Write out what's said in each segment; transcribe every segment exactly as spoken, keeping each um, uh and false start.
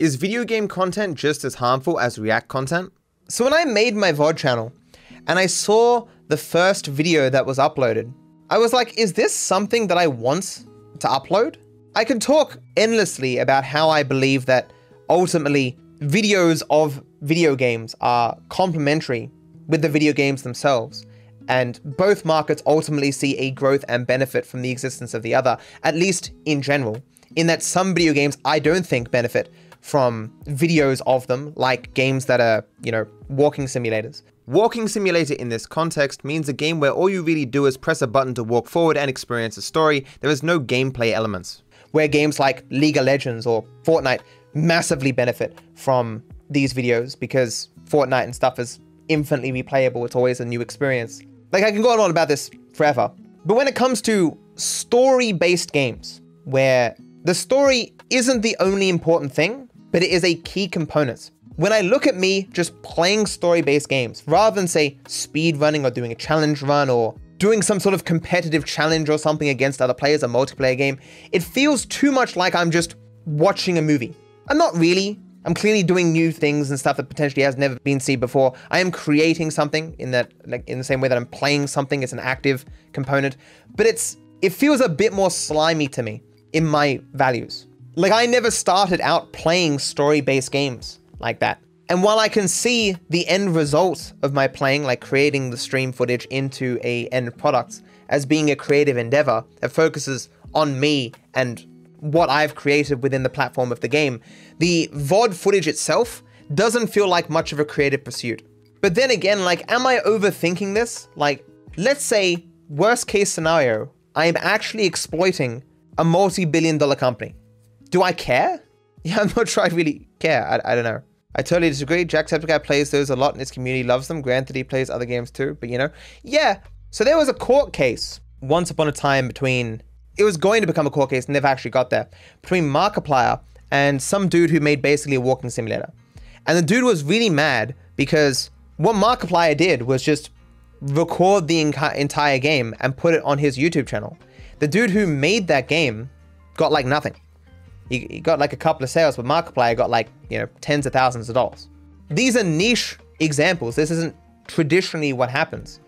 Is video game content just as harmful as React content? So when I made my V O D channel and I saw the first video that was uploaded, I was like, is this something that I want to upload? I can talk endlessly about how I believe that ultimately videos of video games are complementary with the video games themselves, and both markets ultimately see a growth and benefit from the existence of the other, at least in general, in that some video games I don't think benefit from videos of them, like games that are, you know, walking simulators. Walking simulator in this context means a game where all you really do is press a button to walk forward and experience a story. There is no gameplay elements. Where games like League of Legends or Fortnite massively benefit from these videos because Fortnite and stuff is infinitely replayable. It's always a new experience. Like, I can go on about this forever. But when it comes to story-based games, where the story isn't the only important thing, but it is a key component. When I look at me just playing story-based games, rather than say speedrunning or doing a challenge run or doing some sort of competitive challenge or something against other players, a multiplayer game, it feels too much like I'm just watching a movie. I'm not really. I'm clearly doing new things and stuff that potentially has never been seen before. I am creating something in that, like, in the same way that I'm playing something. It's an active component, but it's it feels a bit more slimy to me in my values. Like, I never started out playing story-based games like that. And while I can see the end result of my playing, like creating the stream footage into a end product, as being a creative endeavor that focuses on me and what I've created within the platform of the game, the V O D footage itself doesn't feel like much of a creative pursuit. But then again, like, am I overthinking this? Like, let's say, worst case scenario, I am actually exploiting a multi-billion dollar company. Do I care? Yeah, I'm not sure I really care. I, I don't know. I totally disagree. Jacksepticeye plays those a lot in his community, loves them. Granted, he plays other games too, but you know. Yeah, so there was a court case once upon a time between, it was going to become a court case, never actually got there, between Markiplier and some dude who made basically a walking simulator. And the dude was really mad because what Markiplier did was just record the en- entire game and put it on his YouTube channel. The dude who made that game got like nothing. He, he got like a couple of sales, but Markiplier got like, you know, tens of thousands of dollars. These are niche examples. This isn't traditionally what happens,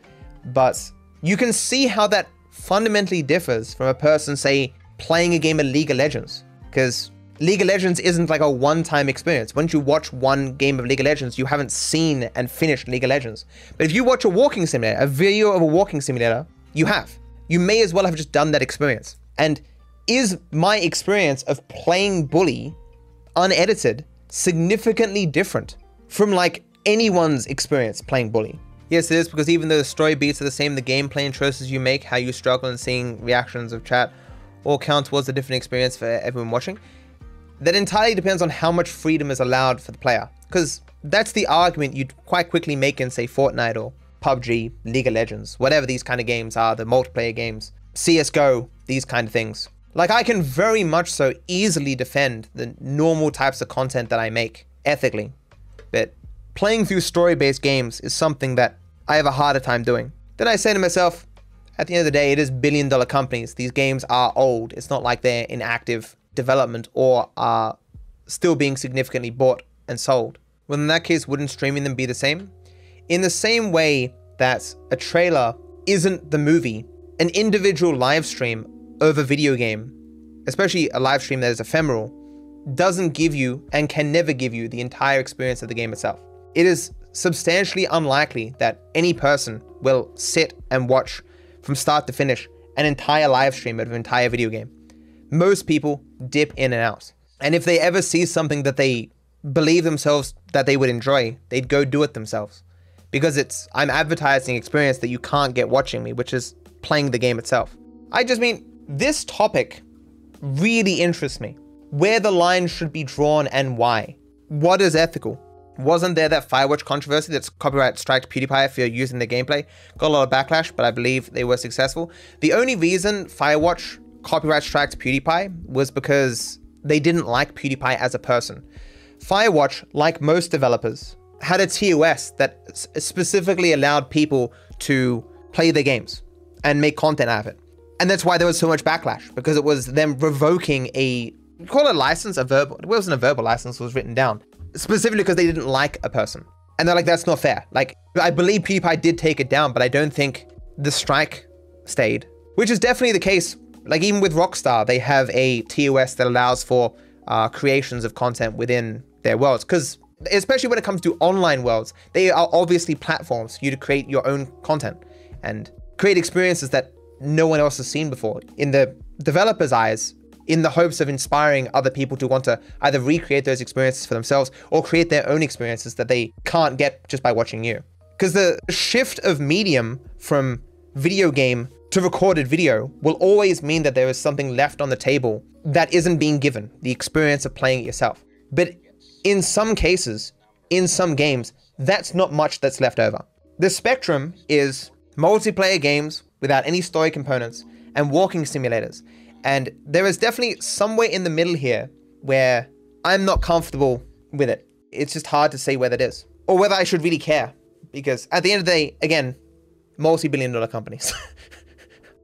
but you can see how that fundamentally differs from a person, say, playing a game of League of Legends, because League of Legends isn't like a one-time experience. Once you watch one game of League of Legends, you haven't seen and finished League of Legends. But if you watch a walking simulator, a video of a walking simulator, you have. You may as well have just done that experience. And is my experience of playing Bully unedited significantly different from like anyone's experience playing Bully? Yes, it is, because even though the story beats are the same, the gameplay and choices you make, how you struggle and seeing reactions of chat, all count towards a different experience for everyone watching. That entirely depends on how much freedom is allowed for the player, because that's the argument you'd quite quickly make in, say, Fortnite or P U B G, League of Legends, whatever these kind of games are, the multiplayer games, C S G O, these kind of things. Like, I can very much so easily defend the normal types of content that I make ethically, but playing through story-based games is something that I have a harder time doing. Then I say to myself, at the end of the day, it is billion dollar companies. These games are old. It's not like they're in active development or are still being significantly bought and sold. Well, in that case, wouldn't streaming them be the same? In the same way that a trailer isn't the movie, an individual live stream of a video game, especially a live stream that is ephemeral, doesn't give you and can never give you the entire experience of the game itself. It is substantially unlikely that any person will sit and watch from start to finish an entire live stream of an entire video game. Most people dip in and out. And if they ever see something that they believe themselves that they would enjoy, they'd go do it themselves. Because it's, I'm advertising experience that you can't get watching me, which is playing the game itself. I just mean, this topic really interests me. Where the line should be drawn and why. What is ethical? Wasn't there that Firewatch controversy that's copyright striked PewDiePie for using the gameplay? Got a lot of backlash, but I believe they were successful. The only reason Firewatch copyright striked PewDiePie was because they didn't like PewDiePie as a person. Firewatch, like most developers, had a T O S that specifically allowed people to play their games and make content out of it. And that's why there was so much backlash, because it was them revoking a call it a license, a verbal, it wasn't a verbal license, it was written down. Specifically because they didn't like a person. And they're like, that's not fair. Like, I believe PewDiePie did take it down, but I don't think the strike stayed. Which is definitely the case. Like, even with Rockstar, they have a T O S that allows for uh, creations of content within their worlds. Because, especially when it comes to online worlds, they are obviously platforms for you to create your own content and create experiences that no one else has seen before in the developer's eyes, in the hopes of inspiring other people to want to either recreate those experiences for themselves or create their own experiences that they can't get just by watching you. Because the shift of medium from video game to recorded video will always mean that there is something left on the table that isn't being given, the experience of playing it yourself. But in some cases, in some games, that's not much that's left over. The spectrum is multiplayer games without any story components and walking simulators. And there is definitely somewhere in the middle here where I'm not comfortable with it. It's just hard to say whether it is or whether I should really care, because at the end of the day, again, multi-billion dollar companies.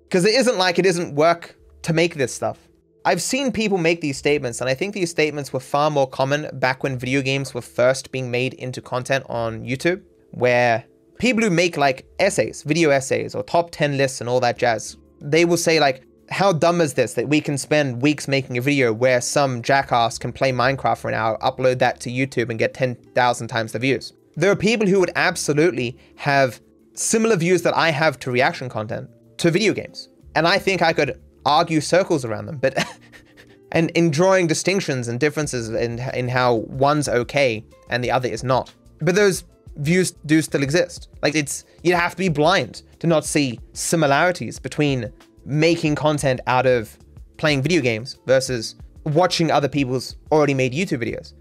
Because it isn't like it isn't work to make this stuff. I've seen people make these statements, and I think these statements were far more common back when video games were first being made into content on YouTube, where people who make like essays, video essays or top ten lists and all that jazz, they will say like, how dumb is this that we can spend weeks making a video where some jackass can play Minecraft for an hour, upload that to YouTube and get ten thousand times the views. There are people who would absolutely have similar views that I have to reaction content, to video games. And I think I could argue circles around them, but and in drawing distinctions and differences in, in how one's okay and the other is not. But those views do still exist. Like it's, you'd have to be blind to not see similarities between making content out of playing video games versus watching other people's already made YouTube videos.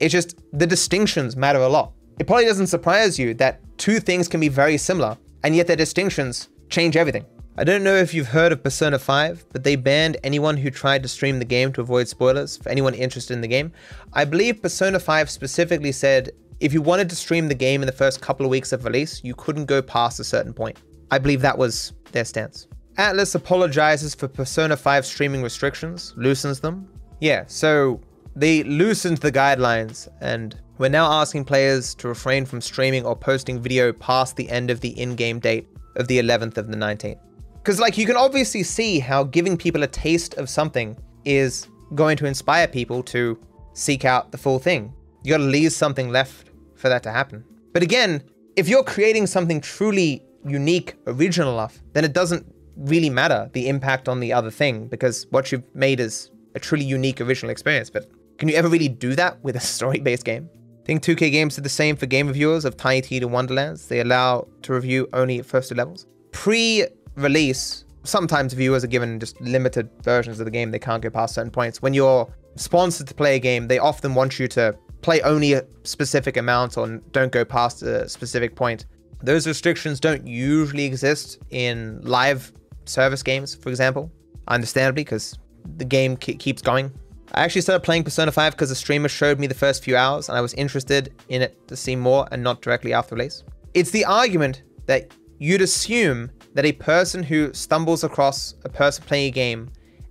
It's just the distinctions matter a lot. It probably doesn't surprise you that two things can be very similar and yet their distinctions change everything. I don't know if you've heard of Persona five, but they banned anyone who tried to stream the game to avoid spoilers for anyone interested in the game. I believe Persona five specifically said if you wanted to stream the game in the first couple of weeks of release, you couldn't go past a certain point. I believe that was their stance. Atlus apologizes for Persona five streaming restrictions, loosens them. Yeah, so they loosened the guidelines and we're now asking players to refrain from streaming or posting video past the end of the in-game date of the eleventh of the nineteenth. Because like you can obviously see how giving people a taste of something is going to inspire people to seek out the full thing. You gotta leave something left for that to happen. But again, if you're creating something truly unique, original enough, then it doesn't really matter the impact on the other thing, because what you've made is a truly unique, original experience. But can you ever really do that with a story-based game? I think two K Games did the same for game reviewers of Tiny Tina's Wonderlands. They allow to review only at first two levels. Pre- release, sometimes viewers are given just limited versions of the game. They can't go past certain points. When you're sponsored to play a game, they often want you to play only a specific amount or don't go past a specific point. Those restrictions don't usually exist in live service games, for example, understandably, because the game ke- keeps going. I actually started playing Persona five because a streamer showed me the first few hours and I was interested in it to see more and not directly after release. It's the argument that you'd assume that a person who stumbles across a person playing a game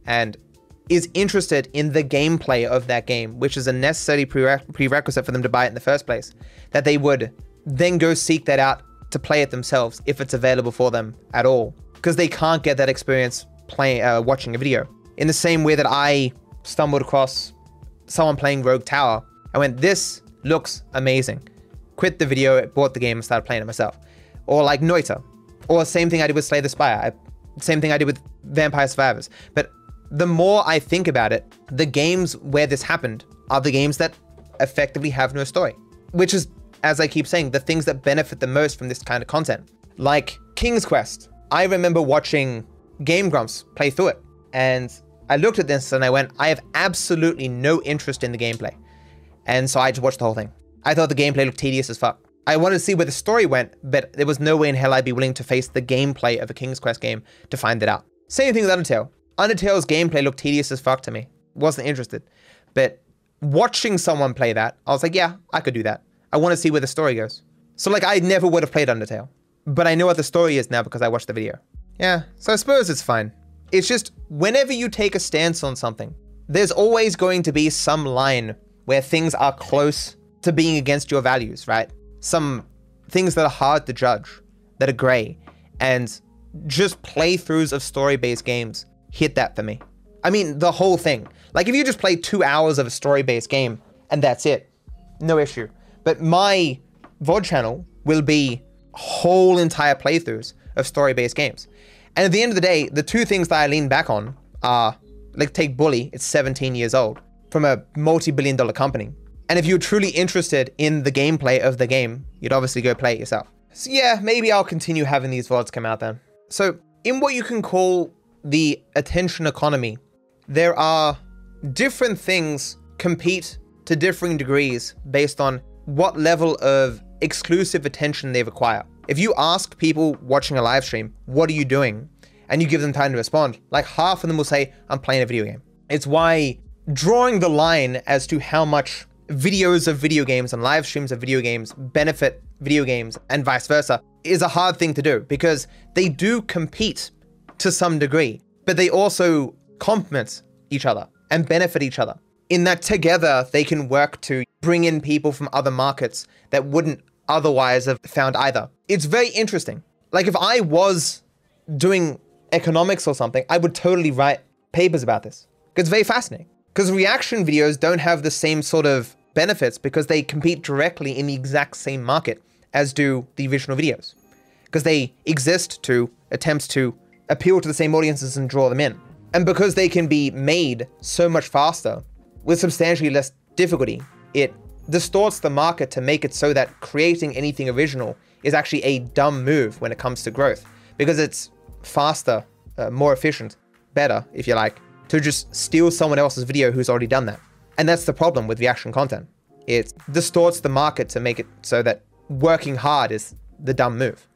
and is interested in the gameplay of that game, which is a necessary prerequisite for them to buy it in the first place, that they would then go seek that out to play it themselves if it's available for them at all, because they can't get that experience playing, uh, watching a video. In the same way that I stumbled across someone playing Rogue Tower, I went, this looks amazing. Quit the video, bought the game and started playing it myself. Or like Noita. Or same thing I did with Slay the Spire, I, same thing I did with Vampire Survivors. But the more I think about it, the games where this happened are the games that effectively have no story, which is, as I keep saying, the things that benefit the most from this kind of content. Like King's Quest, I remember watching Game Grumps play through it, and I looked at this and I went, I have absolutely no interest in the gameplay. And so I just watched the whole thing. I thought the gameplay looked tedious as fuck. I wanted to see where the story went, but there was no way in hell I'd be willing to face the gameplay of a King's Quest game to find that out. Same thing with Undertale. Undertale's gameplay looked tedious as fuck to me. Wasn't interested. But watching someone play that, I was like, yeah, I could do that. I want to see where the story goes. So like, I never would have played Undertale, but I know what the story is now because I watched the video. Yeah, so I suppose it's fine. It's just whenever you take a stance on something, there's always going to be some line where things are close to being against your values, right? Some things that are hard to judge, that are gray, and just playthroughs of story-based games hit that for me. I mean, the whole thing. Like, if you just play two hours of a story-based game and that's it, no issue. But my V O D channel will be whole entire playthroughs of story-based games. And at the end of the day, the two things that I lean back on are, like, take Bully, it's seventeen years old, from a multi-billion dollar company. And if you're truly interested in the gameplay of the game, you'd obviously go play it yourself. So yeah, maybe I'll continue having these V O Ds come out then. So in what you can call the attention economy, there are different things compete to differing degrees based on what level of exclusive attention they require. If you ask people watching a live stream, what are you doing? And you give them time to respond, like half of them will say, I'm playing a video game. It's why drawing the line as to how much videos of video games and live streams of video games benefit video games and vice versa is a hard thing to do, because they do compete to some degree, but they also complement each other and benefit each other in that together they can work to bring in people from other markets that wouldn't otherwise have found either. It's very interesting. Like, if I was doing economics or something, I would totally write papers about this, because it's very fascinating. Because reaction videos don't have the same sort of benefits because they compete directly in the exact same market as do the original videos, because they exist to attempt to appeal to the same audiences and draw them in. And because they can be made so much faster with substantially less difficulty, it distorts the market to make it so that creating anything original is actually a dumb move when it comes to growth, because it's faster, uh, more efficient, better, if you like, to just steal someone else's video who's already done that. And that's the problem with reaction content. It distorts the market to make it so that working hard is the dumb move.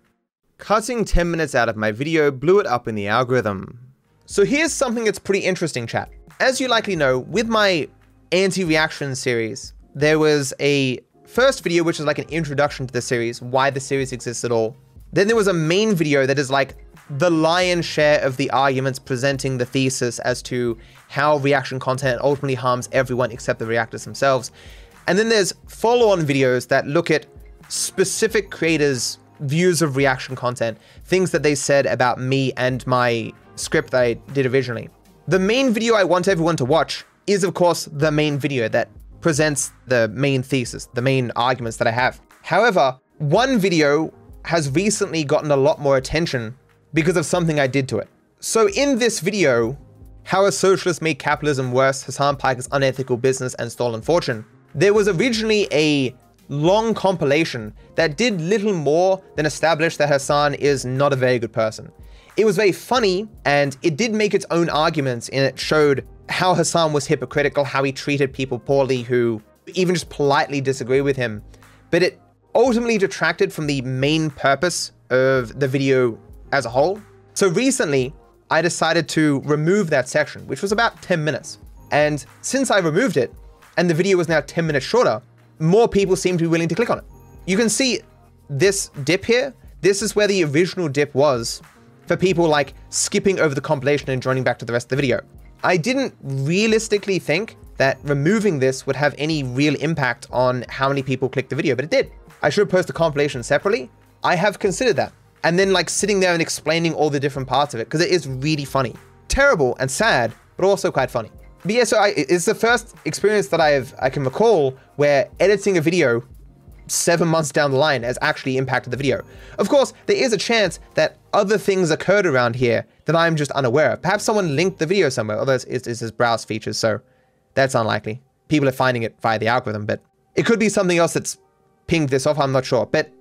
Cutting ten minutes out of my video blew it up in the algorithm. So here's something that's pretty interesting, chat. As you likely know, with my anti-reaction series, there was a first video, which is like an introduction to the series, why the series exists at all. Then there was a main video that is like the lion's share of the arguments presenting the thesis as to how reaction content ultimately harms everyone except the reactors themselves. And then there's follow-on videos that look at specific creators' views of reaction content, things that they said about me and my script that I did originally. The main video I want everyone to watch is, of course, the main video that presents the main thesis, the main arguments that I have. However, one video has recently gotten a lot more attention because of something I did to it. So in this video, How a Socialist Made Capitalism Worse, Hassan Piker's Unethical Business and Stolen Fortune, there was originally a long compilation that did little more than establish that Hassan is not a very good person. It was very funny, and it did make its own arguments, and it showed how Hassan was hypocritical, how he treated people poorly who even just politely disagree with him. But it ultimately detracted from the main purpose of the video as a whole. So recently, I decided to remove that section, which was about ten minutes. And since I removed it, and the video was now ten minutes shorter, more people seem to be willing to click on it. You can see this dip here. This is where the original dip was for people like skipping over the compilation and joining back to the rest of the video. I didn't realistically think that removing this would have any real impact on how many people clicked the video, but it did. I should post the compilation separately. I have considered that. And then like sitting there and explaining all the different parts of it, because it is really funny. Terrible and sad, but also quite funny. But yeah, so I, it's the first experience that I have I can recall where editing a video seven months down the line has actually impacted the video. Of course, there is a chance that other things occurred around here that I'm just unaware of. Perhaps someone linked the video somewhere, although it's, it's, it's his browse features, so that's unlikely. People are finding it via the algorithm, but it could be something else that's pinged this off, I'm not sure. But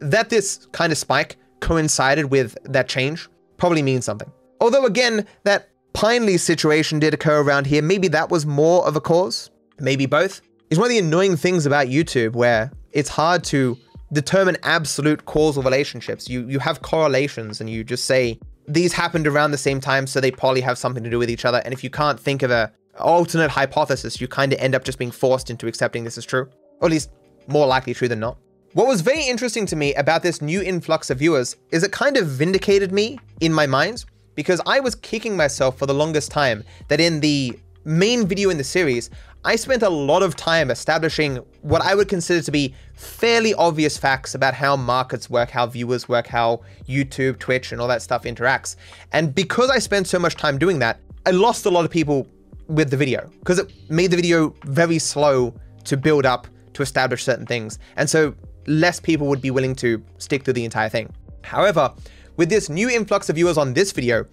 that this kind of spike coincided with that change probably means something. Although again, that Pineley situation did occur around here. Maybe that was more of a cause, maybe both. It's one of the annoying things about YouTube where it's hard to determine absolute causal relationships. You, you have correlations and you just say, these happened around the same time, so they probably have something to do with each other. And if you can't think of a alternate hypothesis, you kind of end up just being forced into accepting this is true, or at least more likely true than not. What was very interesting to me about this new influx of viewers is it kind of vindicated me in my mind, because I was kicking myself for the longest time that in the main video in the series, I spent a lot of time establishing what I would consider to be fairly obvious facts about how markets work, how viewers work, how YouTube, Twitch, and all that stuff interacts. And because I spent so much time doing that, I lost a lot of people with the video because it made the video very slow to build up, to establish certain things. And so less people would be willing to stick to the entire thing. However, with this new influx of viewers on this video,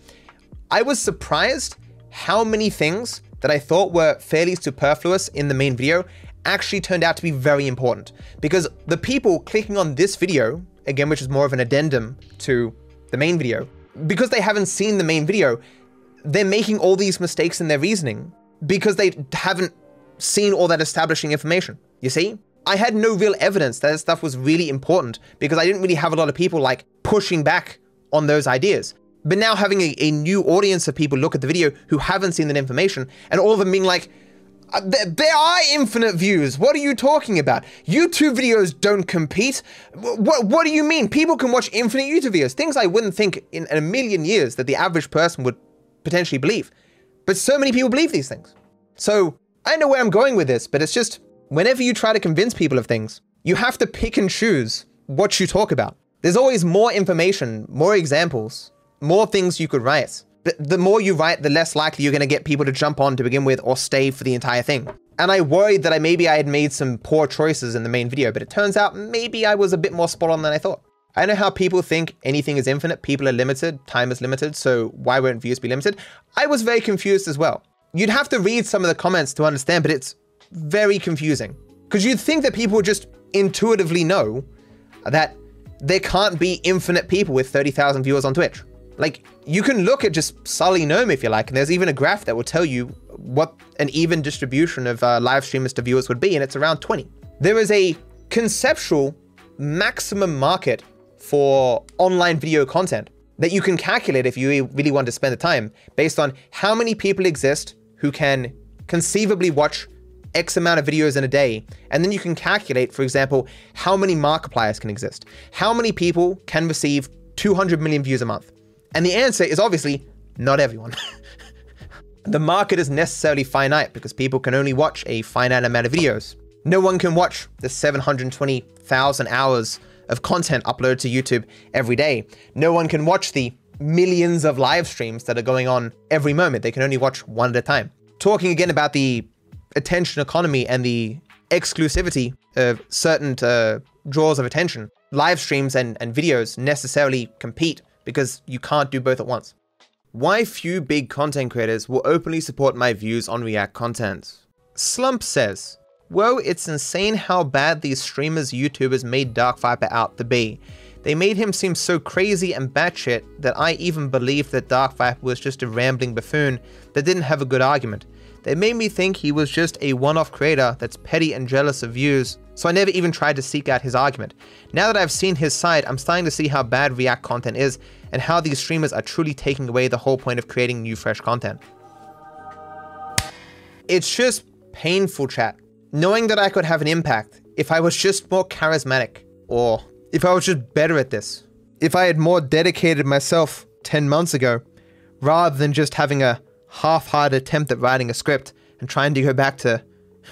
I was surprised how many things that I thought were fairly superfluous in the main video actually turned out to be very important, because the people clicking on this video, again, which is more of an addendum to the main video, because they haven't seen the main video, they're making all these mistakes in their reasoning because they haven't seen all that establishing information, you see? I had no real evidence that this stuff was really important because I didn't really have a lot of people like pushing back on those ideas. But now having a, a new audience of people look at the video who haven't seen that information, and all of them being like, there, there are infinite views. What are you talking about? YouTube videos don't compete. What, what do you mean? People can watch infinite YouTube videos. Things I wouldn't think in a million years that the average person would potentially believe. But so many people believe these things. So I know where I'm going with this, but it's just, whenever you try to convince people of things, you have to pick and choose what you talk about. There's always more information, more examples, more things you could write. The, the more you write, the less likely you're going to get people to jump on to begin with or stay for the entire thing. And I worried that I maybe I had made some poor choices in the main video, but it turns out maybe I was a bit more spot on than I thought. I know how people think anything is infinite, people are limited, time is limited, so why won't views be limited? I was very confused as well. You'd have to read some of the comments to understand, but it's very confusing. Because you'd think that people would just intuitively know that there can't be infinite people with thirty thousand viewers on Twitch. Like, you can look at just Sully Gnome if you like, and there's even a graph that will tell you what an even distribution of uh, live streamers to viewers would be, and it's around twenty. There is a conceptual maximum market for online video content that you can calculate if you really want to spend the time based on how many people exist who can conceivably watch X amount of videos in a day. And then you can calculate, for example, how many Markipliers can exist. How many people can receive two hundred million views a month? And the answer is obviously not everyone. The market is necessarily finite because people can only watch a finite amount of videos. No one can watch the seven hundred twenty thousand hours of content uploaded to YouTube every day. No one can watch the millions of live streams that are going on every moment. They can only watch one at a time. Talking again about the attention economy and the exclusivity of certain uh, draws of attention, live streams and, and videos necessarily compete because you can't do both at once. Why few big content creators will openly support my views on React content? Slump says, whoa, it's insane how bad these streamers, YouTubers made DarkviperAU out to be. They made him seem so crazy and batshit that I even believed that DarkviperAU was just a rambling buffoon that didn't have a good argument. They made me think he was just a one-off creator that's petty and jealous of views, so I never even tried to seek out his argument. Now that I've seen his side, I'm starting to see how bad React content is and how these streamers are truly taking away the whole point of creating new, fresh content. It's just painful, chat. Knowing that I could have an impact if I was just more charismatic, or if I was just better at this. If I had more dedicated myself ten months ago, rather than just having a half-hearted attempt at writing a script and trying to go back to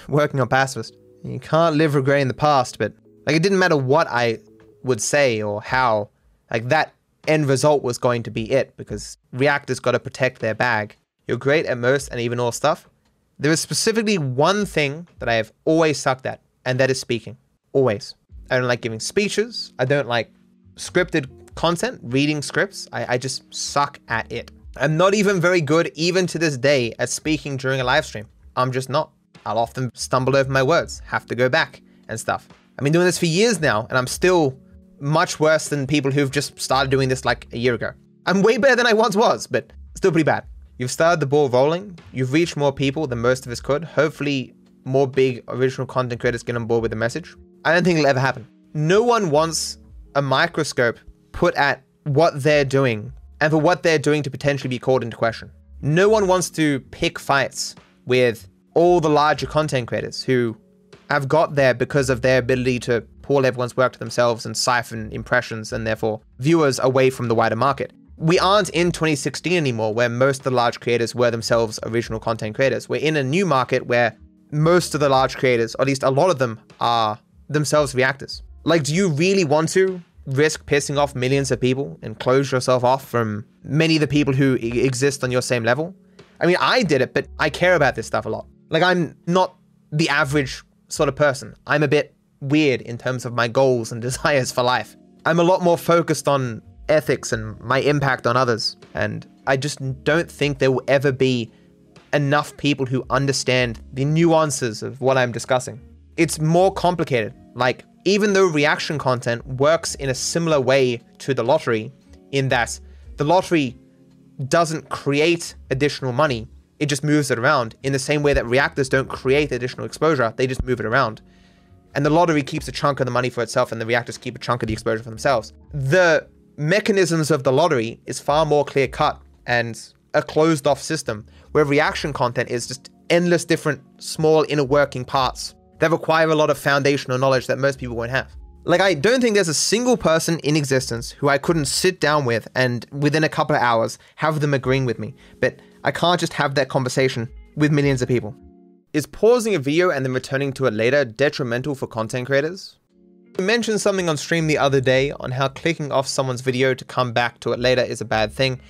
working on pacifist. You can't live regretting the past, but like, it didn't matter what I would say or how, like, that end result was going to be it, because Reactors got to protect their bag. You're great at most and even all stuff. There is specifically one thing that I have always sucked at, and that is speaking. Always. I don't like giving speeches. I don't like scripted content, reading scripts. I, I just suck at it. I'm not even very good, even to this day, at speaking during a live stream. I'm just not. I'll often stumble over my words, have to go back and stuff. I've been doing this for years now, and I'm still much worse than people who've just started doing this like a year ago. I'm way better than I once was, but still pretty bad. You've started the ball rolling. You've reached more people than most of us could. Hopefully more big original content creators get on board with the message. I don't think it'll ever happen. No one wants a microscope put at what they're doing and for what they're doing to potentially be called into question. No one wants to pick fights with all the larger content creators who have got there because of their ability to pull everyone's work to themselves and siphon impressions and therefore viewers away from the wider market. we aren't in twenty sixteen anymore, where most of the large creators were themselves original content creators. We're in a new market where most of the large creators, or at least a lot of them, are themselves reactors. Like, do you really want to risk pissing off millions of people and close yourself off from many of the people who exist on your same level? I mean, I did it, but I care about this stuff a lot. Like, I'm not the average sort of person. I'm a bit weird in terms of my goals and desires for life. I'm a lot more focused on ethics and my impact on others. And I just don't think there will ever be enough people who understand the nuances of what I'm discussing. It's more complicated. Like, even though reaction content works in a similar way to the lottery, in that the lottery doesn't create additional money, it just moves it around, in the same way that reactors don't create additional exposure, they just move it around. And the lottery keeps a chunk of the money for itself, and the reactors keep a chunk of the exposure for themselves. The mechanisms of the lottery is far more clear-cut and a closed-off system, where reaction content is just endless different small inner working parts that require a lot of foundational knowledge that most people won't have. Like, I don't think there's a single person in existence who I couldn't sit down with and within a couple of hours have them agreeing with me, but I can't just have that conversation with millions of people. Is pausing a video and then returning to it later detrimental for content creators? I mentioned something on stream the other day on how clicking off someone's video to come back to it later is a bad thing.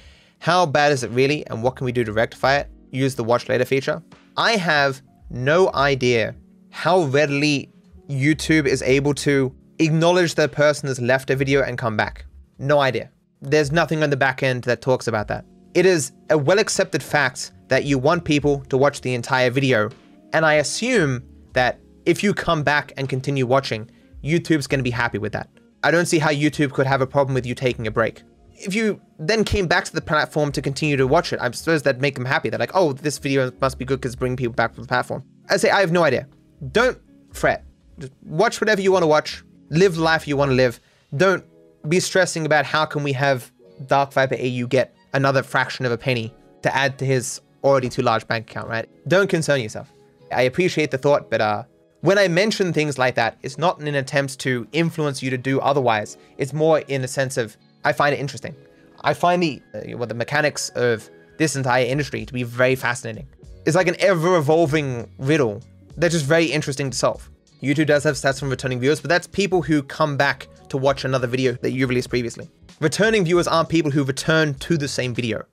How bad is it really, and what can we do to rectify it? Use the watch later feature. I have no idea how readily YouTube is able to acknowledge that a person has left a video and come back. No idea. There's nothing on the back end that talks about that. It is a well-accepted fact that you want people to watch the entire video, and I assume that if you come back and continue watching, YouTube's going to be happy with that. I don't see how YouTube could have a problem with you taking a break. If you then came back to the platform to continue to watch it, I suppose that'd make them happy. They're like, oh, this video must be good because it's bringing people back to the platform. I say, I have no idea. Don't fret. Just watch whatever you want to watch. Live life you want to live. Don't be stressing about how can we have DarkviperAU get another fraction of a penny to add to his already too large bank account, right? Don't concern yourself. I appreciate the thought, but uh, when I mention things like that, it's not in an attempt to influence you to do otherwise. It's more in the sense of, I find it interesting. I find the, uh, well, the mechanics of this entire industry to be very fascinating. It's like an ever-evolving riddle that's just very interesting to solve. YouTube does have stats from returning viewers, but that's people who come back to watch another video that you released previously. Returning viewers aren't people who return to the same video.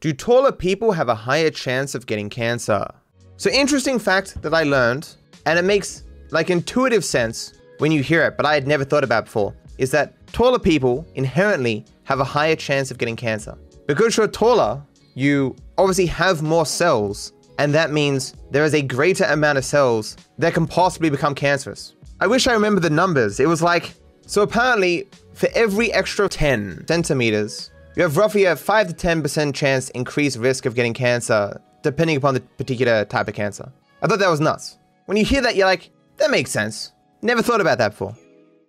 Do taller people have a higher chance of getting cancer? So, interesting fact that I learned, and it makes like intuitive sense when you hear it, but I had never thought about it before, is that taller people inherently have a higher chance of getting cancer. Because you're taller, you obviously have more cells, and that means there is a greater amount of cells that can possibly become cancerous. I wish I remember the numbers. It was like, so apparently for every extra ten centimeters, you have roughly a five to ten percent chance increased risk of getting cancer, depending upon the particular type of cancer. I thought that was nuts. When you hear that, you're like, that makes sense. Never thought about that before.